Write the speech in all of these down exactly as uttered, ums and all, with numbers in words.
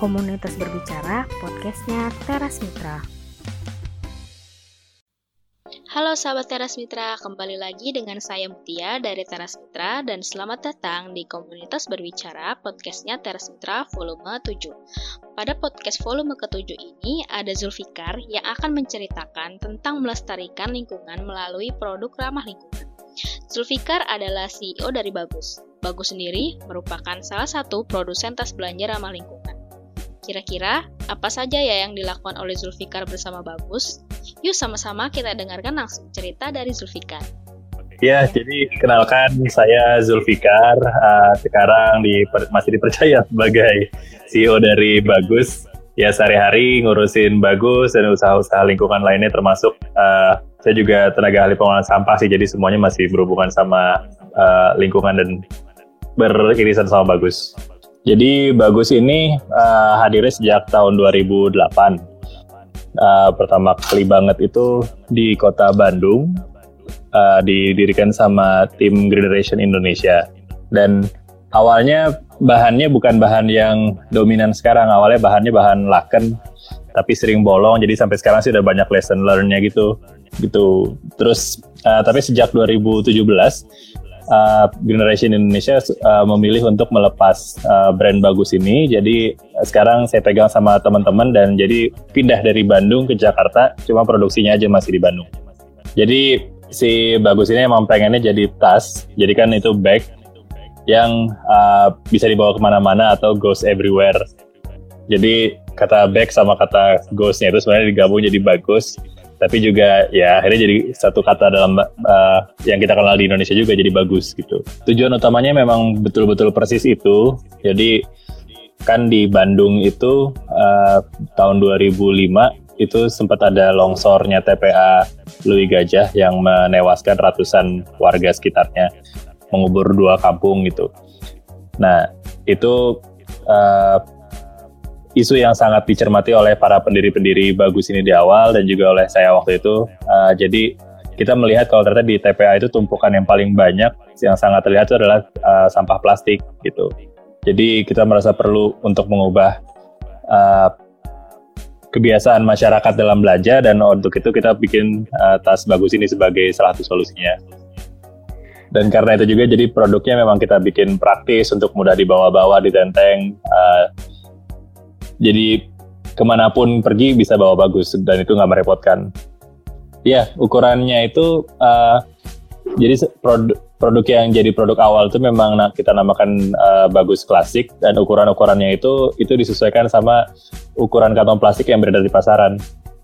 Komunitas Berbicara, podcastnya Teras Mitra. Halo sahabat Teras Mitra, kembali lagi dengan saya Mutia dari Teras Mitra dan selamat datang di Komunitas Berbicara, podcastnya Teras Mitra volume tujuh. Pada podcast volume ketujuh ini ada Zulfikar yang akan menceritakan tentang melestarikan lingkungan melalui produk ramah lingkungan. Zulfikar adalah C E O dari Bagus. Bagus sendiri merupakan salah satu produsen tas belanja ramah lingkungan. Kira-kira apa saja ya yang dilakukan oleh Zulfikar bersama Bagus? Yuk sama-sama kita dengarkan langsung cerita dari Zulfikar. Ya, jadi kenalkan saya Zulfikar, uh, sekarang di, masih dipercaya sebagai C E O dari Bagus. Ya, sehari-hari ngurusin Bagus dan usaha-usaha lingkungan lainnya, termasuk uh, saya juga tenaga ahli pengolahan sampah sih, jadi semuanya masih berhubungan sama uh, lingkungan dan beririsan sama Bagus. Jadi Bagus ini uh, hadirnya sejak tahun dua ribu delapan. Uh, pertama kali banget itu di kota Bandung, uh, didirikan sama tim Greeneration Indonesia. Dan awalnya bahannya bukan bahan yang dominan sekarang, awalnya bahannya bahan laken, tapi sering bolong, jadi sampai sekarang sih udah banyak lesson learn-nya gitu. gitu. Terus, uh, tapi sejak dua ribu tujuh belas, Uh, Generation Indonesia uh, memilih untuk melepas uh, brand Bagus ini. Jadi sekarang saya pegang sama teman-teman dan jadi pindah dari Bandung ke Jakarta, cuma produksinya aja masih di Bandung. Jadi si Bagus ini emang pengennya jadi tas, jadi kan itu bag yang uh, bisa dibawa kemana-mana atau goes everywhere. Jadi kata bag sama kata goes-nya itu sebenarnya digabung jadi Bagus. Tapi juga ya akhirnya jadi satu kata dalam uh, yang kita kenal di Indonesia juga, jadi Bagus gitu. Tujuan utamanya memang betul-betul persis itu. Jadi kan di Bandung itu uh, tahun dua ribu lima itu sempat ada longsornya T P A Lui Gajah yang menewaskan ratusan warga sekitarnya, mengubur dua kampung gitu. Nah itu Uh, isu yang sangat dicermati oleh para pendiri-pendiri Bagus ini di awal dan juga oleh saya waktu itu. Uh, jadi kita melihat kalau ternyata di T P A itu tumpukan yang paling banyak yang sangat terlihat itu adalah uh, sampah plastik gitu. Jadi kita merasa perlu untuk mengubah uh, kebiasaan masyarakat dalam belanja, dan untuk itu kita bikin uh, tas Bagus ini sebagai salah satu solusinya. Dan karena itu juga jadi produknya memang kita bikin praktis untuk mudah dibawa-bawa, ditenteng, uh, jadi kemanapun pergi bisa bawa Bagus dan itu nggak merepotkan. Ya, ukurannya itu uh, jadi produk, produk yang jadi produk awal itu memang kita namakan uh, Bagus Klasik, dan ukuran-ukurannya itu itu disesuaikan sama ukuran kantong plastik yang beredar di pasaran.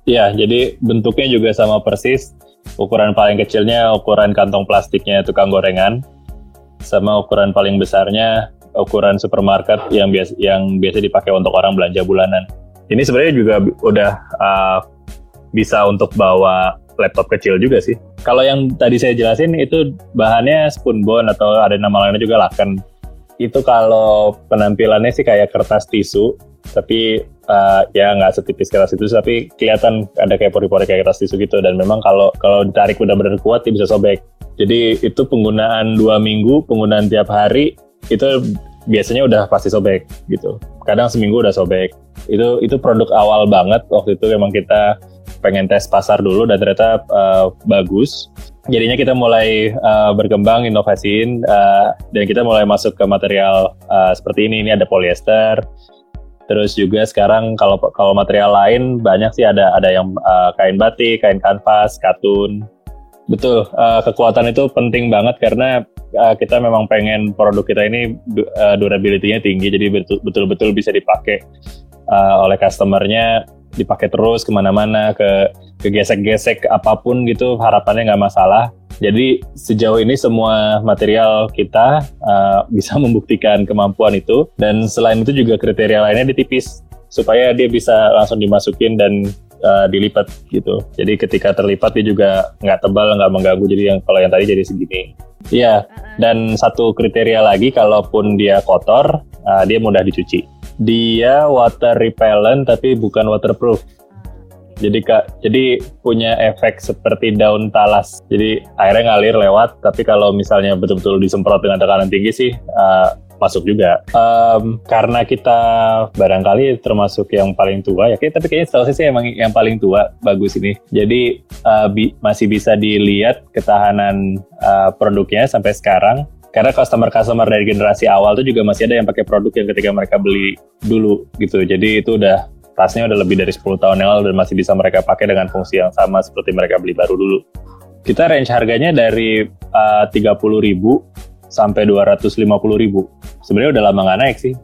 Ya, jadi bentuknya juga sama persis. Ukuran paling kecilnya ukuran kantong plastiknya tukang gorengan, sama ukuran paling besarnya ukuran supermarket yang biasa yang biasa dipakai untuk orang belanja bulanan. Ini sebenarnya juga udah uh, bisa untuk bawa laptop kecil juga sih. Kalau yang tadi saya jelasin itu bahannya spoonbond atau ada nama lainnya juga laken. Itu kalau penampilannya sih kayak kertas tisu, tapi uh, ya nggak setipis kertas tisu, tapi kelihatan ada kayak pori-pori kayak kertas tisu gitu. Dan memang kalau kalau ditarik udah benar kuat, dia bisa sobek. Jadi itu penggunaan dua minggu, penggunaan tiap hari, itu biasanya udah pasti sobek gitu. Kadang seminggu udah sobek. Itu itu produk awal banget. Waktu itu memang kita pengen tes pasar dulu dan ternyata uh, bagus. Jadinya kita mulai uh, berkembang, inovasiin, uh, dan kita mulai masuk ke material uh, seperti ini. Ini ada polyester. Terus juga sekarang kalau kalau material lain banyak sih, ada ada yang uh, kain batik, kain kanvas, katun. Betul, uh, kekuatan itu penting banget karena uh, kita memang pengen produk kita ini uh, durability-nya tinggi, jadi betul-betul bisa dipakai uh, oleh customer-nya, dipakai terus kemana-mana, ke, ke gesek-gesek apapun gitu, harapannya nggak masalah. Jadi sejauh ini semua material kita uh, bisa membuktikan kemampuan itu, dan selain itu juga kriteria lainnya ditipis, supaya dia bisa langsung dimasukin dan Uh, dilipat gitu. Jadi ketika terlipat dia juga nggak tebal, nggak mengganggu. Jadi yang kalau yang tadi jadi segini. Iya. Dan satu kriteria lagi, kalaupun dia kotor, uh, dia mudah dicuci. Dia water repellent tapi bukan waterproof. Jadi kak, jadi punya efek seperti daun talas. Jadi airnya ngalir lewat, tapi kalau misalnya betul-betul disemprot dengan tekanan tinggi sih, uh, masuk juga. Um, karena kita barangkali termasuk yang paling tua ya, tapi kayaknya setahu saya sih emang yang paling tua Bagus ini. Jadi uh, bi- masih bisa dilihat ketahanan uh, produknya sampai sekarang. Karena customer-customer dari generasi awal tuh juga masih ada yang pakai produk yang ketika mereka beli dulu gitu. Jadi itu udah tasnya udah lebih dari sepuluh tahun yang lalu dan masih bisa mereka pakai dengan fungsi yang sama seperti mereka beli baru dulu. Kita range harganya dari uh, tiga puluh ribu sampai dua ratus lima puluh ribu. Sebenarnya udah lama nggak naik sih.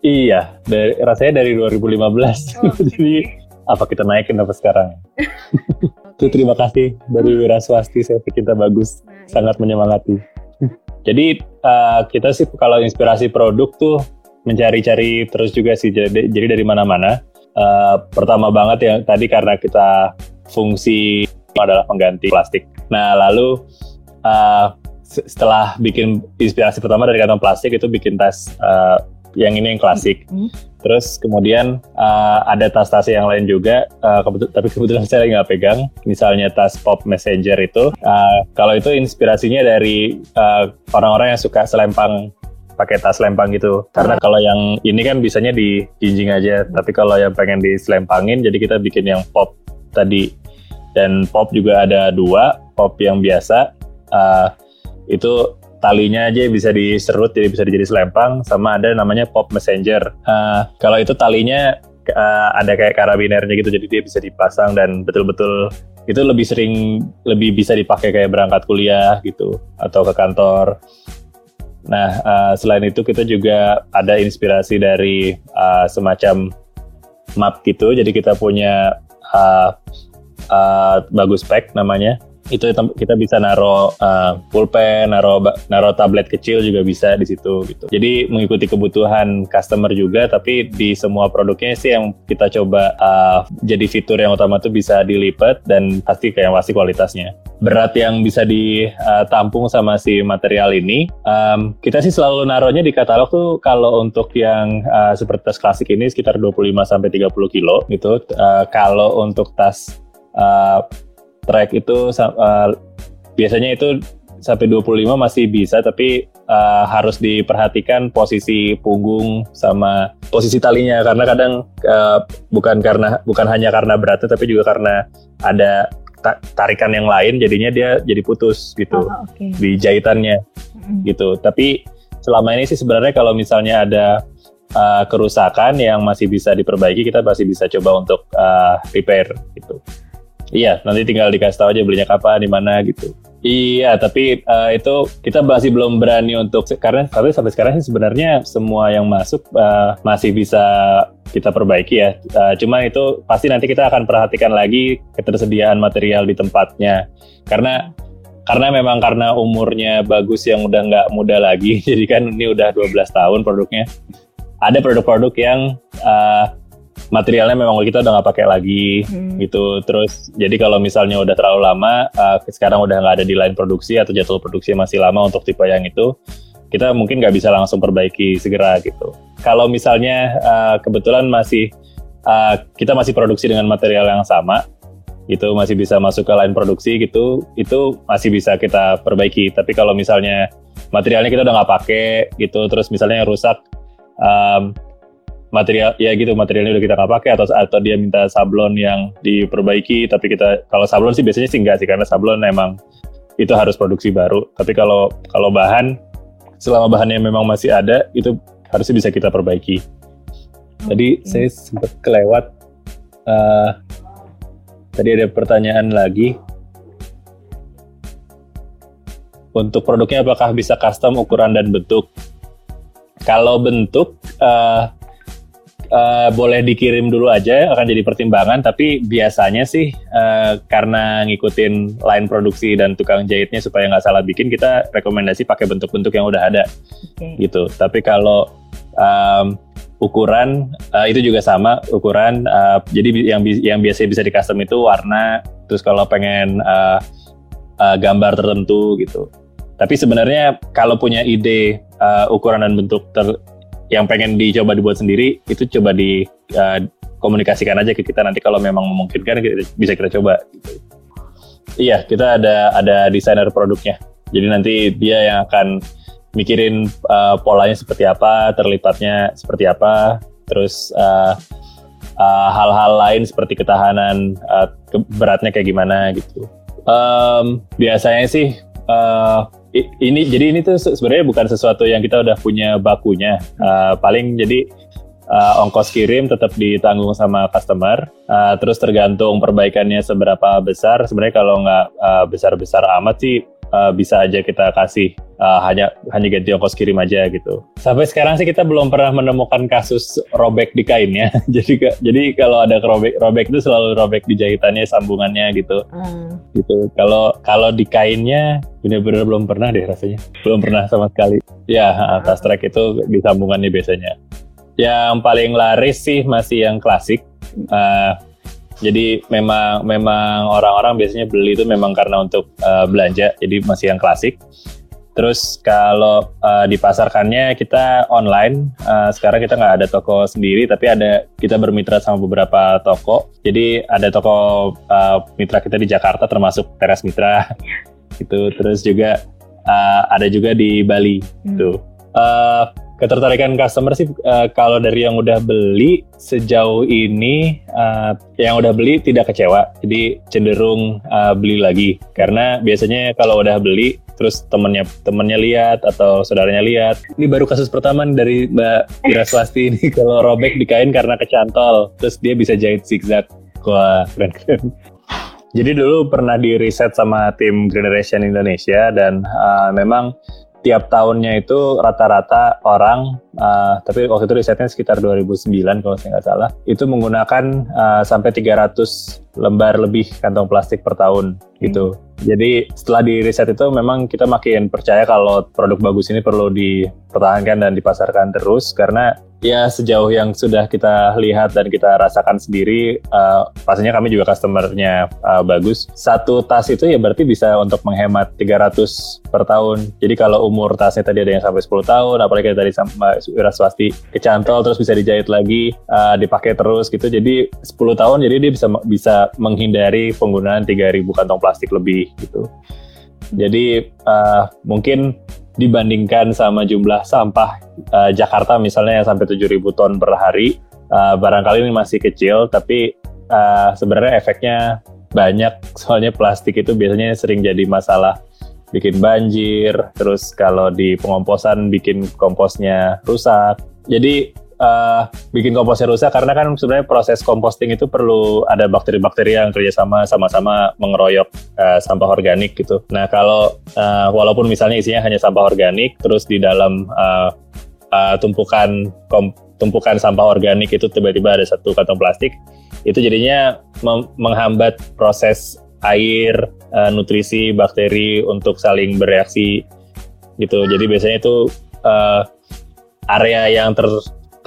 Iya, dari, rasanya dari dua ribu lima belas. Oh, jadi apa kita naikin apa sekarang? Itu terima kasih dari Wira Swasti, saya pikir kita Bagus, sangat menyemangati. Jadi uh, kita sih kalau inspirasi produk tuh mencari-cari terus juga sih, jadi, jadi dari mana-mana. Uh, pertama banget yang tadi karena kita fungsi adalah pengganti plastik. Nah lalu uh, setelah bikin inspirasi pertama dari kantong plastik itu bikin tas uh, yang ini yang klasik. Mm-hmm. Terus kemudian uh, ada tas-tas yang lain juga, uh, kebetul- tapi kebetulan saya nggak pegang. Misalnya tas Pop Messenger itu, uh, kalau itu inspirasinya dari uh, orang-orang yang suka selempang, pakai tas selempang gitu. Karena kalau yang ini kan bisanya dijinjing aja, tapi kalau yang pengen diselempangin, jadi kita bikin yang Pop tadi. Dan Pop juga ada dua, Pop yang biasa, uh, itu talinya aja bisa diserut jadi bisa jadi selempang, sama ada namanya Pop Messenger. Uh, kalau itu talinya uh, ada kayak karabinernya gitu, jadi dia bisa dipasang dan betul-betul itu lebih sering, lebih bisa dipakai kayak berangkat kuliah gitu atau ke kantor. Nah uh, selain itu kita juga ada inspirasi dari uh, semacam map gitu, jadi kita punya uh, uh, Bagus Pack namanya. Itu kita bisa naro uh, pulpen, naro naro tablet kecil juga bisa di situ gitu. Jadi mengikuti kebutuhan customer juga, tapi di semua produknya sih yang kita coba uh, jadi fitur yang utama tuh bisa dilipat dan pasti kayak pasti kualitasnya. Berat yang bisa ditampung sama si material ini, um, kita sih selalu naronya di katalog tuh kalau untuk yang uh, seperti tas klasik ini sekitar dua puluh lima sampai tiga puluh kilo gitu. Uh, kalau untuk tas uh, track itu uh, biasanya itu sampai dua puluh lima masih bisa, tapi uh, harus diperhatikan posisi punggung sama posisi talinya, karena kadang uh, bukan karena bukan hanya karena beratnya tapi juga karena ada ta- tarikan yang lain jadinya dia jadi putus gitu. Oh, okay. Di jahitannya. Mm-hmm. Gitu. Tapi selama ini sih sebenarnya kalau misalnya ada uh, kerusakan yang masih bisa diperbaiki, kita masih bisa coba untuk uh, repair gitu. Iya, nanti tinggal dikasih tahu aja belinya kapan, di mana gitu. Iya, tapi uh, itu kita masih belum berani untuk, karena tapi sampai sekarang sih sebenarnya semua yang masuk uh, masih bisa kita perbaiki ya. Uh, cuman itu pasti nanti kita akan perhatikan lagi ketersediaan material di tempatnya. Karena karena memang karena umurnya Bagus yang udah nggak muda lagi, jadi kan ini udah dua belas tahun produknya. Ada produk-produk yang uh, materialnya memang kita udah nggak pakai lagi. Hmm. Gitu. Terus jadi kalau misalnya udah terlalu lama, uh, sekarang udah nggak ada di line produksi atau jadwal produksi masih lama untuk tipe yang itu, kita mungkin nggak bisa langsung perbaiki segera gitu. Kalau misalnya uh, kebetulan masih uh, kita masih produksi dengan material yang sama, gitu masih bisa masuk ke line produksi gitu, itu masih bisa kita perbaiki. Tapi kalau misalnya materialnya kita udah nggak pakai gitu, terus misalnya yang rusak. Um, material ya gitu materialnya udah kita nggak pakai atau atau dia minta sablon yang diperbaiki, tapi kita kalau sablon sih biasanya sih enggak sih, karena sablon memang itu harus produksi baru. Tapi kalau kalau bahan, selama bahannya memang masih ada, itu harusnya bisa kita perbaiki. Tadi okay. Saya sempat kelewat uh, tadi ada pertanyaan lagi. Untuk produknya apakah bisa custom ukuran dan bentuk? Kalau bentuk uh, Uh, boleh dikirim dulu aja, akan jadi pertimbangan, tapi biasanya sih uh, karena ngikutin line produksi dan tukang jahitnya supaya nggak salah bikin, kita rekomendasi pakai bentuk-bentuk yang udah ada. Okay. Gitu. Tapi kalau um, ukuran uh, itu juga sama ukuran, uh, jadi yang yang biasanya bisa di custom itu warna, terus kalau pengen uh, uh, gambar tertentu gitu. Tapi sebenarnya kalau punya ide uh, ukuran dan bentuk ter yang pengen dicoba dibuat sendiri, itu coba dikomunikasikan uh, aja ke kita nanti kalau memang memungkinkan, kita, bisa kita coba. Gitu. Iya, kita ada ada desainer produknya. Jadi nanti dia yang akan mikirin uh, polanya seperti apa, terlipatnya seperti apa, terus uh, uh, hal-hal lain seperti ketahanan uh, beratnya kayak gimana gitu. Um, biasanya sih uh, ini jadi ini tuh sebenarnya bukan sesuatu yang kita udah punya bakunya. Uh, paling jadi uh, ongkos kirim tetap ditanggung sama customer. Uh, terus tergantung perbaikannya seberapa besar. Sebenarnya kalau nggak uh, besar-besar amat sih. Uh, bisa aja kita kasih uh, hanya hanya ganti ongkos kirim aja gitu. Sampai sekarang sih kita belum pernah menemukan kasus robek di kainnya. jadi ke, jadi kalau ada robek robek itu selalu robek di jahitannya, sambungannya gitu. Hmm. Gitu. Kalau kalau di kainnya benar-benar belum pernah deh rasanya. Belum pernah sama sekali. Ya, hmm. Tastrek itu di sambungannya biasanya. Yang paling laris sih masih yang klasik. Uh, Jadi memang memang orang-orang biasanya beli itu memang karena untuk uh, belanja, jadi masih yang klasik. Terus kalau uh, dipasarkannya kita online, uh, sekarang kita nggak ada toko sendiri, tapi ada kita bermitra sama beberapa toko. Jadi ada toko uh, mitra kita di Jakarta termasuk Teras Mitra, gitu. Terus juga uh, ada juga di Bali, gitu. Hmm. Uh, Ketertarikan customer sih uh, kalau dari yang udah beli sejauh ini uh, yang udah beli tidak kecewa, jadi cenderung uh, beli lagi karena biasanya kalau udah beli terus temennya temennya lihat atau saudaranya lihat. Ini baru kasus pertama dari Mbak Ira Swasti ini kalau robek di kain karena kecantol terus dia bisa jahit zigzag. Wah keren-keren. Jadi dulu pernah di riset sama tim Generation Indonesia dan uh, memang tiap tahunnya itu rata-rata orang, uh, tapi waktu itu risetnya sekitar dua ribu sembilan kalau saya nggak salah, itu menggunakan uh, sampai tiga ratus lembar lebih kantong plastik per tahun gitu. Hmm. Jadi setelah di riset itu memang kita makin percaya kalau produk Bagus ini perlu dipertahankan dan dipasarkan terus karena ya sejauh yang sudah kita lihat dan kita rasakan sendiri, uh, pastinya kami juga customernya uh, Bagus. Satu tas itu ya berarti bisa untuk menghemat tiga ratus per tahun. Jadi kalau umur tasnya tadi ada yang sampai sepuluh tahun, apalagi tadi sampai Wira Swasti kecantol terus bisa dijahit lagi, uh, dipakai terus gitu. Jadi sepuluh tahun jadi dia bisa bisa menghindari penggunaan tiga ribu kantong plastik lebih gitu. Jadi uh, mungkin dibandingkan sama jumlah sampah uh, Jakarta misalnya yang sampai tujuh ribu ton per hari, uh, barangkali ini masih kecil, tapi uh, sebenarnya efeknya banyak, soalnya plastik itu biasanya sering jadi masalah, bikin banjir, terus kalau di pengomposan bikin komposnya rusak. Jadi uh, bikin komposnya rusak karena kan sebenarnya proses komposting itu perlu ada bakteri-bakteri yang kerjasama sama-sama mengeroyok Uh, sampah organik gitu. Nah kalau uh, walaupun misalnya isinya hanya sampah organik, terus di dalam uh, uh, tumpukan kom, tumpukan sampah organik itu tiba-tiba ada satu kantong plastik, itu jadinya mem- menghambat proses air, uh, nutrisi, bakteri untuk saling bereaksi gitu. Jadi biasanya itu uh, area yang ter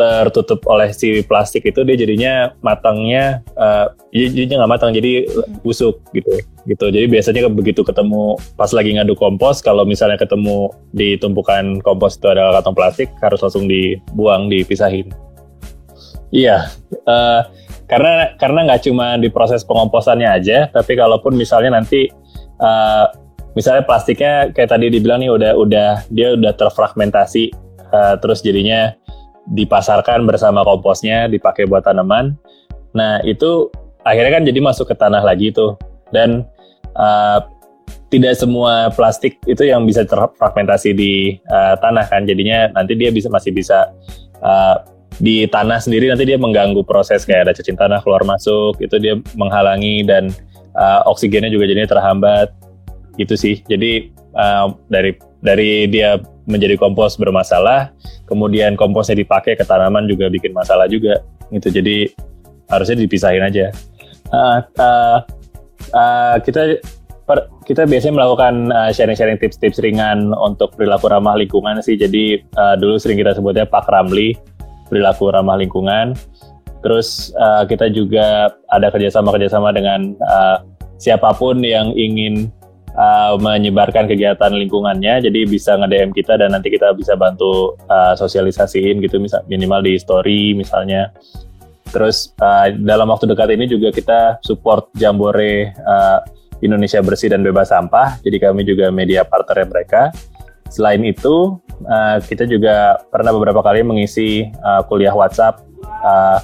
tertutup oleh si plastik itu dia jadinya matangnya uh, jadinya nggak matang jadi busuk gitu gitu. Jadi biasanya begitu ketemu pas lagi ngadu kompos, kalau misalnya ketemu di tumpukan kompos itu ada kantong plastik harus langsung dibuang, dipisahin. Iya, uh, karena karena nggak cuma di proses pengomposannya aja, tapi kalaupun misalnya nanti uh, misalnya plastiknya kayak tadi dibilang nih udah udah dia udah terfragmentasi uh, terus jadinya dipasarkan bersama komposnya, dipakai buat tanaman. Nah itu akhirnya kan jadi masuk ke tanah lagi tuh. Dan uh, tidak semua plastik itu yang bisa terfragmentasi di uh, tanah kan. Jadinya nanti dia bisa masih bisa uh, di tanah sendiri nanti dia mengganggu proses kayak ada cacing tanah keluar masuk. Itu dia menghalangi dan uh, oksigennya juga jadinya terhambat. Gitu sih. Jadi uh, dari dari dia menjadi kompos bermasalah, kemudian komposnya dipakai ke tanaman juga bikin masalah juga, gitu. Jadi harusnya dipisahin aja. Uh, uh, uh, kita per, kita biasanya melakukan uh, sharing-sharing tips-tips ringan untuk perilaku ramah lingkungan sih. Jadi uh, dulu sering kita sebutnya Pak Ramli, perilaku ramah lingkungan. Terus uh, kita juga ada kerjasama-kerjasama dengan uh, siapapun yang ingin Uh, menyebarkan kegiatan lingkungannya, jadi bisa nge-D M kita dan nanti kita bisa bantu uh, sosialisasiin gitu, misal minimal di story misalnya. Terus uh, dalam waktu dekat ini juga kita support Jambore uh, Indonesia Bersih dan Bebas Sampah, jadi kami juga media partnernya mereka. Selain itu, uh, kita juga pernah beberapa kali mengisi uh, kuliah WhatsApp, uh,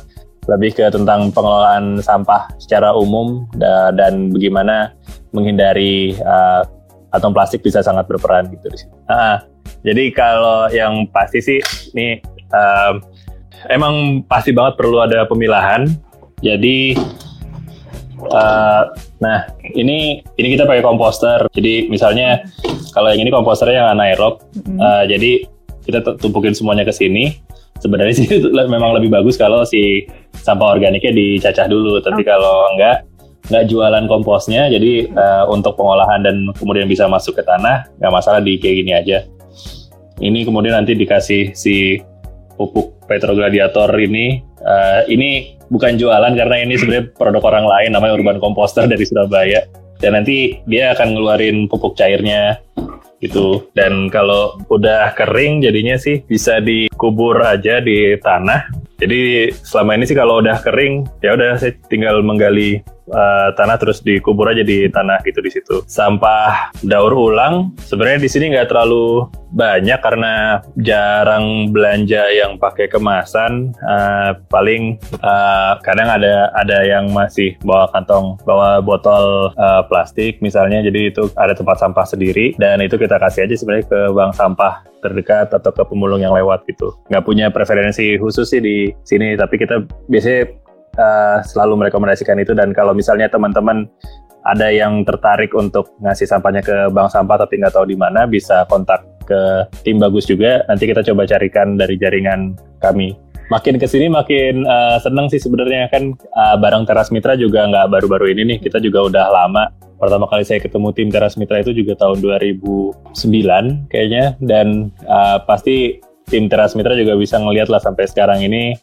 lebih ke tentang pengelolaan sampah secara umum da- dan bagaimana menghindari uh, atom plastik bisa sangat berperan gitu di sini. Uh, jadi kalau yang pasti sih, nih uh, emang pasti banget perlu ada pemilahan. Jadi uh, nah ini ini kita pakai komposter. Jadi misalnya kalau yang ini komposternya yang anaerob, mm-hmm. uh, jadi kita tumpukin semuanya ke sini. Sebenarnya sih memang lebih bagus kalau si sampah organiknya dicacah dulu, tapi okay. kalau enggak, enggak jualan komposnya, jadi uh, untuk pengolahan dan kemudian bisa masuk ke tanah, enggak masalah di kayak gini aja. Ini kemudian nanti dikasih si pupuk petrogradiator ini, uh, ini bukan jualan karena ini sebenarnya produk orang lain, namanya Urban Composter dari Surabaya. Dan nanti dia akan ngeluarin pupuk cairnya, gitu. Dan kalau udah kering jadinya sih bisa dikubur aja di tanah. Jadi selama ini sih kalau udah kering ya udah saya tinggal menggali uh, tanah terus dikubur aja di tanah gitu di situ. Sampah daur ulang sebenarnya di sini nggak terlalu banyak karena jarang belanja yang pakai kemasan. Uh, paling uh, kadang ada ada yang masih bawa kantong, bawa botol uh, plastik misalnya. Jadi itu ada tempat sampah sendiri dan itu kita kasih aja sebenarnya ke bank sampah terdekat atau ke pemulung yang lewat gitu. Nggak punya preferensi khusus sih di sini, tapi kita biasanya uh, selalu merekomendasikan itu. Dan kalau misalnya teman-teman ada yang tertarik untuk ngasih sampahnya ke bank sampah tapi nggak tahu di mana, bisa kontak ke tim Bagus juga, nanti kita coba carikan dari jaringan kami. Makin kesini makin uh, seneng sih sebenarnya kan uh, barang Teras Mitra juga nggak baru-baru ini nih, kita juga udah lama. Pertama kali saya ketemu tim Teras Mitra itu juga tahun dua ribu sembilan kayaknya, dan uh, pasti tim Teras Mitra juga bisa ngelihat lah sampai sekarang ini.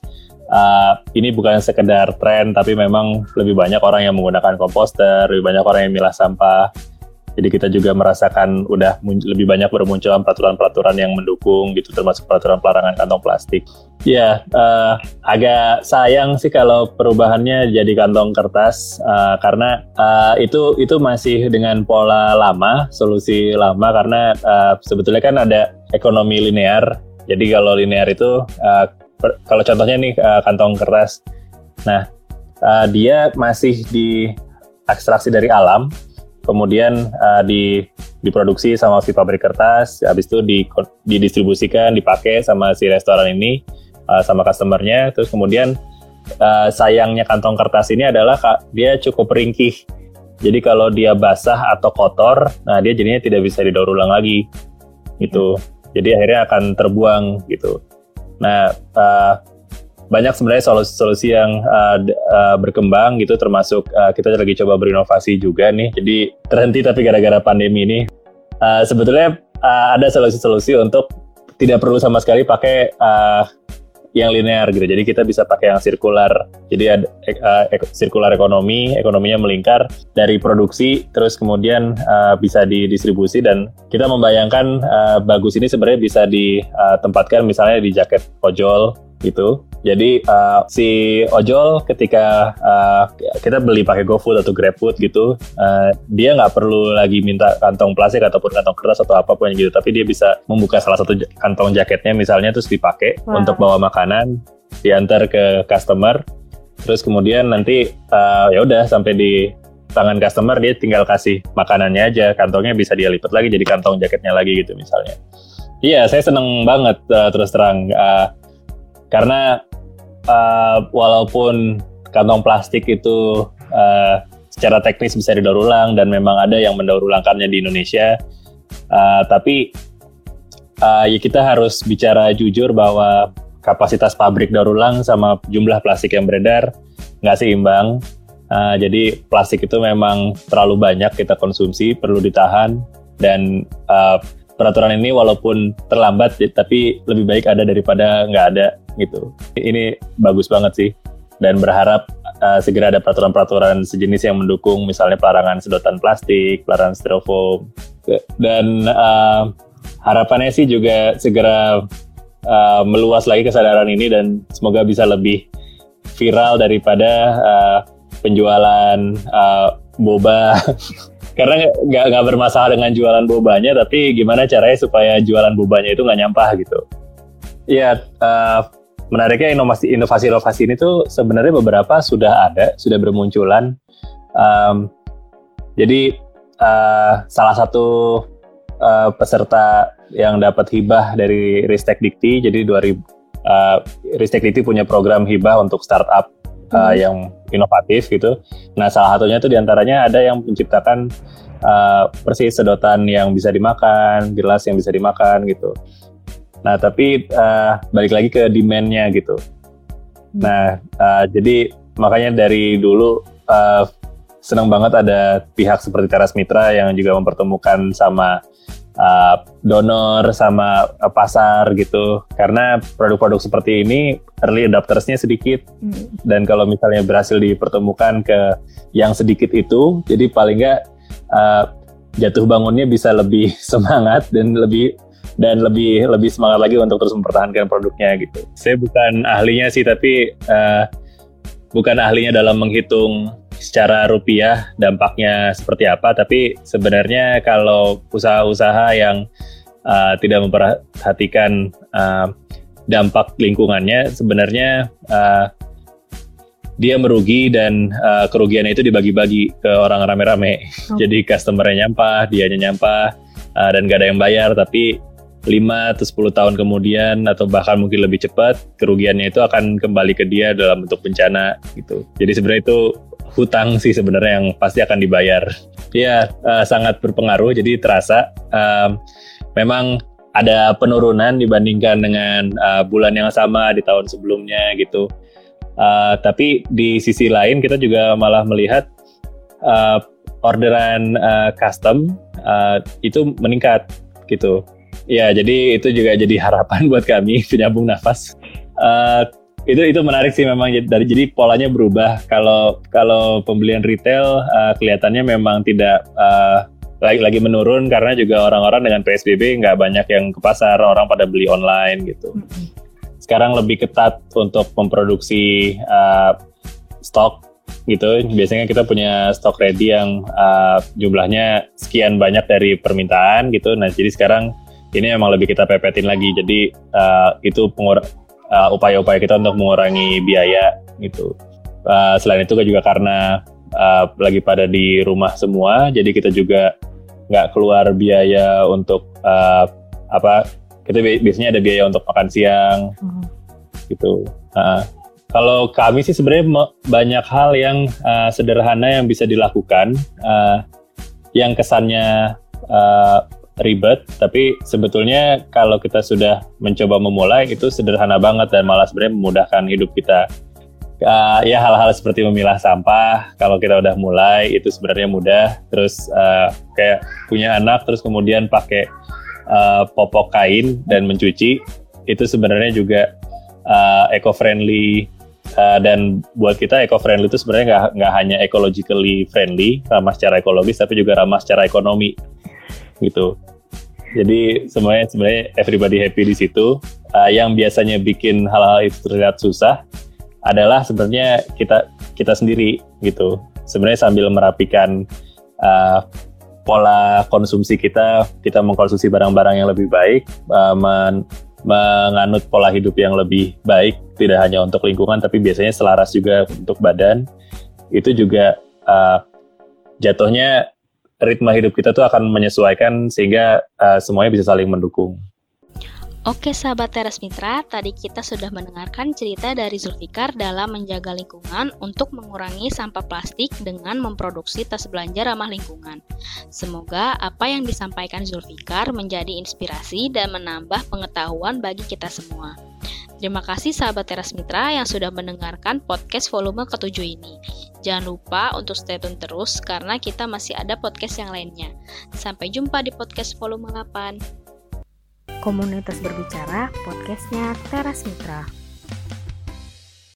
Uh, ini bukan sekedar tren, tapi memang lebih banyak orang yang menggunakan komposter, lebih banyak orang yang milah sampah. Jadi kita juga merasakan udah lebih banyak bermunculan peraturan-peraturan yang mendukung gitu, termasuk peraturan pelarangan kantong plastik. Ya, uh, agak sayang sih kalau perubahannya jadi kantong kertas uh, karena uh, itu itu masih dengan pola lama, solusi lama, karena uh, sebetulnya kan ada ekonomi linear. Jadi kalau linear itu uh, per, kalau contohnya nih uh, kantong kertas. Nah, uh, dia masih di ekstraksi dari alam. Kemudian uh, di diproduksi sama si pabrik kertas, habis itu di, didistribusikan, dipakai sama si restoran ini, uh, sama customernya. Terus kemudian uh, sayangnya kantong kertas ini adalah dia cukup ringkih. Jadi kalau dia basah atau kotor, nah dia jadinya tidak bisa didaur ulang lagi, gitu. Jadi akhirnya akan terbuang, gitu. Nah, uh, banyak sebenarnya solusi-solusi yang uh, uh, berkembang gitu, termasuk uh, kita lagi coba berinovasi juga nih. Jadi terhenti tapi gara-gara pandemi ini uh, sebetulnya uh, ada solusi-solusi untuk tidak perlu sama sekali pakai uh, yang linear gitu. Jadi kita bisa pakai yang sirkular. Jadi ada uh, ek- sirkular ekonomi, ekonominya melingkar dari produksi terus kemudian uh, bisa didistribusi. Dan kita membayangkan uh, Bagus ini sebenarnya bisa ditempatkan uh, misalnya di jaket ojol gitu. Jadi uh, si ojol ketika uh, kita beli pakai GoFood atau GrabFood gitu, uh, dia nggak perlu lagi minta kantong plastik ataupun kantong kertas atau apapun gitu, tapi dia bisa membuka salah satu kantong jaketnya misalnya terus dipakai wow. untuk bawa makanan, diantar ke customer, terus kemudian nanti uh, ya udah sampai di tangan customer dia tinggal kasih makanannya aja, kantongnya bisa dia lipat lagi jadi kantong jaketnya lagi gitu misalnya. Iya, saya seneng banget uh, terus terang. Uh, Karena uh, walaupun kantong plastik itu uh, secara teknis bisa didaur ulang dan memang ada yang mendaur ulangkannya di Indonesia, uh, tapi uh, ya kita harus bicara jujur bahwa kapasitas pabrik daur ulang sama jumlah plastik yang beredar nggak seimbang. Uh, jadi plastik itu memang terlalu banyak kita konsumsi, perlu ditahan, dan uh, peraturan ini walaupun terlambat tapi lebih baik ada daripada nggak ada gitu. Ini bagus banget sih, dan berharap uh, segera ada peraturan-peraturan sejenis yang mendukung, misalnya pelarangan sedotan plastik, pelarangan styrofoam, dan uh, harapannya sih juga segera uh, meluas lagi kesadaran ini dan semoga bisa lebih viral daripada uh, penjualan uh, boba karena nggak nggak bermasalah dengan jualan bobanya, tapi gimana caranya supaya jualan bobanya itu nggak nyampah gitu. Ya, uh, menariknya inovasi inovasi ini tuh sebenarnya beberapa sudah ada, sudah bermunculan. Um, jadi uh, salah satu uh, peserta yang dapat hibah dari Ristek Dikti, jadi dua ribu Uh, Ristek Dikti punya program hibah untuk startup uh, hmm. yang inovatif gitu. Nah, salah satunya itu diantaranya ada yang menciptakan uh, persis sedotan yang bisa dimakan, gelas yang bisa dimakan gitu. Nah, tapi uh, balik lagi ke demand-nya gitu. Hmm. Nah, uh, jadi makanya dari dulu uh, senang banget ada pihak seperti Teras Mitra yang juga mempertemukan sama Uh, donor sama uh, pasar gitu, karena produk-produk seperti ini early adoptersnya sedikit, hmm. dan kalau misalnya berhasil dipertemukan ke yang sedikit itu, jadi paling nggak uh, jatuh bangunnya bisa lebih semangat dan lebih dan lebih lebih semangat lagi untuk terus mempertahankan produknya gitu. Saya bukan ahlinya sih, tapi uh, bukan ahlinya dalam menghitung secara rupiah dampaknya seperti apa, tapi sebenarnya kalau usaha-usaha yang uh, tidak memperhatikan uh, dampak lingkungannya, sebenarnya uh, dia merugi dan uh, kerugiannya itu dibagi-bagi ke orang rame-rame. Oh. Jadi customernya nyampah, dianya nyampah, uh, dan gak ada yang bayar, tapi lima atau sepuluh tahun kemudian atau bahkan mungkin lebih cepat, kerugiannya itu akan kembali ke dia dalam bentuk bencana gitu. Jadi sebenarnya itu hutang sih sebenarnya yang pasti akan dibayar. Ya, uh, sangat berpengaruh, jadi terasa uh, memang ada penurunan dibandingkan dengan uh, bulan yang sama di tahun sebelumnya gitu. Uh, tapi di sisi lain kita juga malah melihat uh, orderan uh, custom uh, itu meningkat gitu. Ya, jadi itu juga jadi harapan buat kami, penyambung nafas. Uh, itu itu menarik sih memang, dari jadi polanya berubah. Kalau kalau pembelian retail uh, kelihatannya memang tidak uh, lagi, lagi menurun karena juga orang-orang dengan P S B B nggak banyak yang ke pasar, orang pada beli online gitu. Sekarang lebih ketat untuk memproduksi uh, stok gitu. Biasanya kita punya stok ready yang uh, jumlahnya sekian banyak dari permintaan gitu. Nah, jadi sekarang ini emang lebih kita pepetin lagi, jadi uh, itu pengur- uh, upaya-upaya kita untuk mengurangi biaya gitu. Uh, selain itu juga karena uh, lagi pada di rumah semua, jadi kita juga nggak keluar biaya untuk uh, apa? Kita bi- biasanya ada biaya untuk makan siang, hmm. gitu. Uh, kalau kami sih sebenarnya me- banyak hal yang uh, sederhana yang bisa dilakukan, uh, yang kesannya uh, ribet, tapi sebetulnya kalau kita sudah mencoba memulai itu sederhana banget dan malah sebenarnya memudahkan hidup kita. Uh, ya hal-hal seperti memilah sampah, kalau kita udah mulai itu sebenarnya mudah. Terus uh, kayak punya anak, terus kemudian pakai uh, popok kain dan mencuci, itu sebenarnya juga uh, eco-friendly. Uh, dan buat kita eco-friendly itu sebenarnya nggak hanya ecologically friendly, ramah secara ekologis, tapi juga ramah secara ekonomi gitu. Jadi semuanya sebenarnya everybody happy di situ. Uh, yang biasanya bikin hal-hal itu terlihat susah adalah sebenarnya kita kita sendiri gitu. Sebenarnya sambil merapikan uh, pola konsumsi kita, kita mengkonsumsi barang-barang yang lebih baik, uh, men- menganut pola hidup yang lebih baik, tidak hanya untuk lingkungan tapi biasanya selaras juga untuk badan. Itu juga uh, jatuhnya ritme hidup kita tuh akan menyesuaikan sehingga uh, semuanya bisa saling mendukung. Oke sahabat Teras Mitra, tadi kita sudah mendengarkan cerita dari Zulfikar dalam menjaga lingkungan untuk mengurangi sampah plastik dengan memproduksi tas belanja ramah lingkungan. Semoga apa yang disampaikan Zulfikar menjadi inspirasi dan menambah pengetahuan bagi kita semua. Terima kasih sahabat Teras Mitra yang sudah mendengarkan podcast volume ketujuh ini. Jangan lupa untuk stay tune terus karena kita masih ada podcast yang lainnya. Sampai jumpa di podcast volume delapan. Komunitas Berbicara, podcastnya Teras Mitra.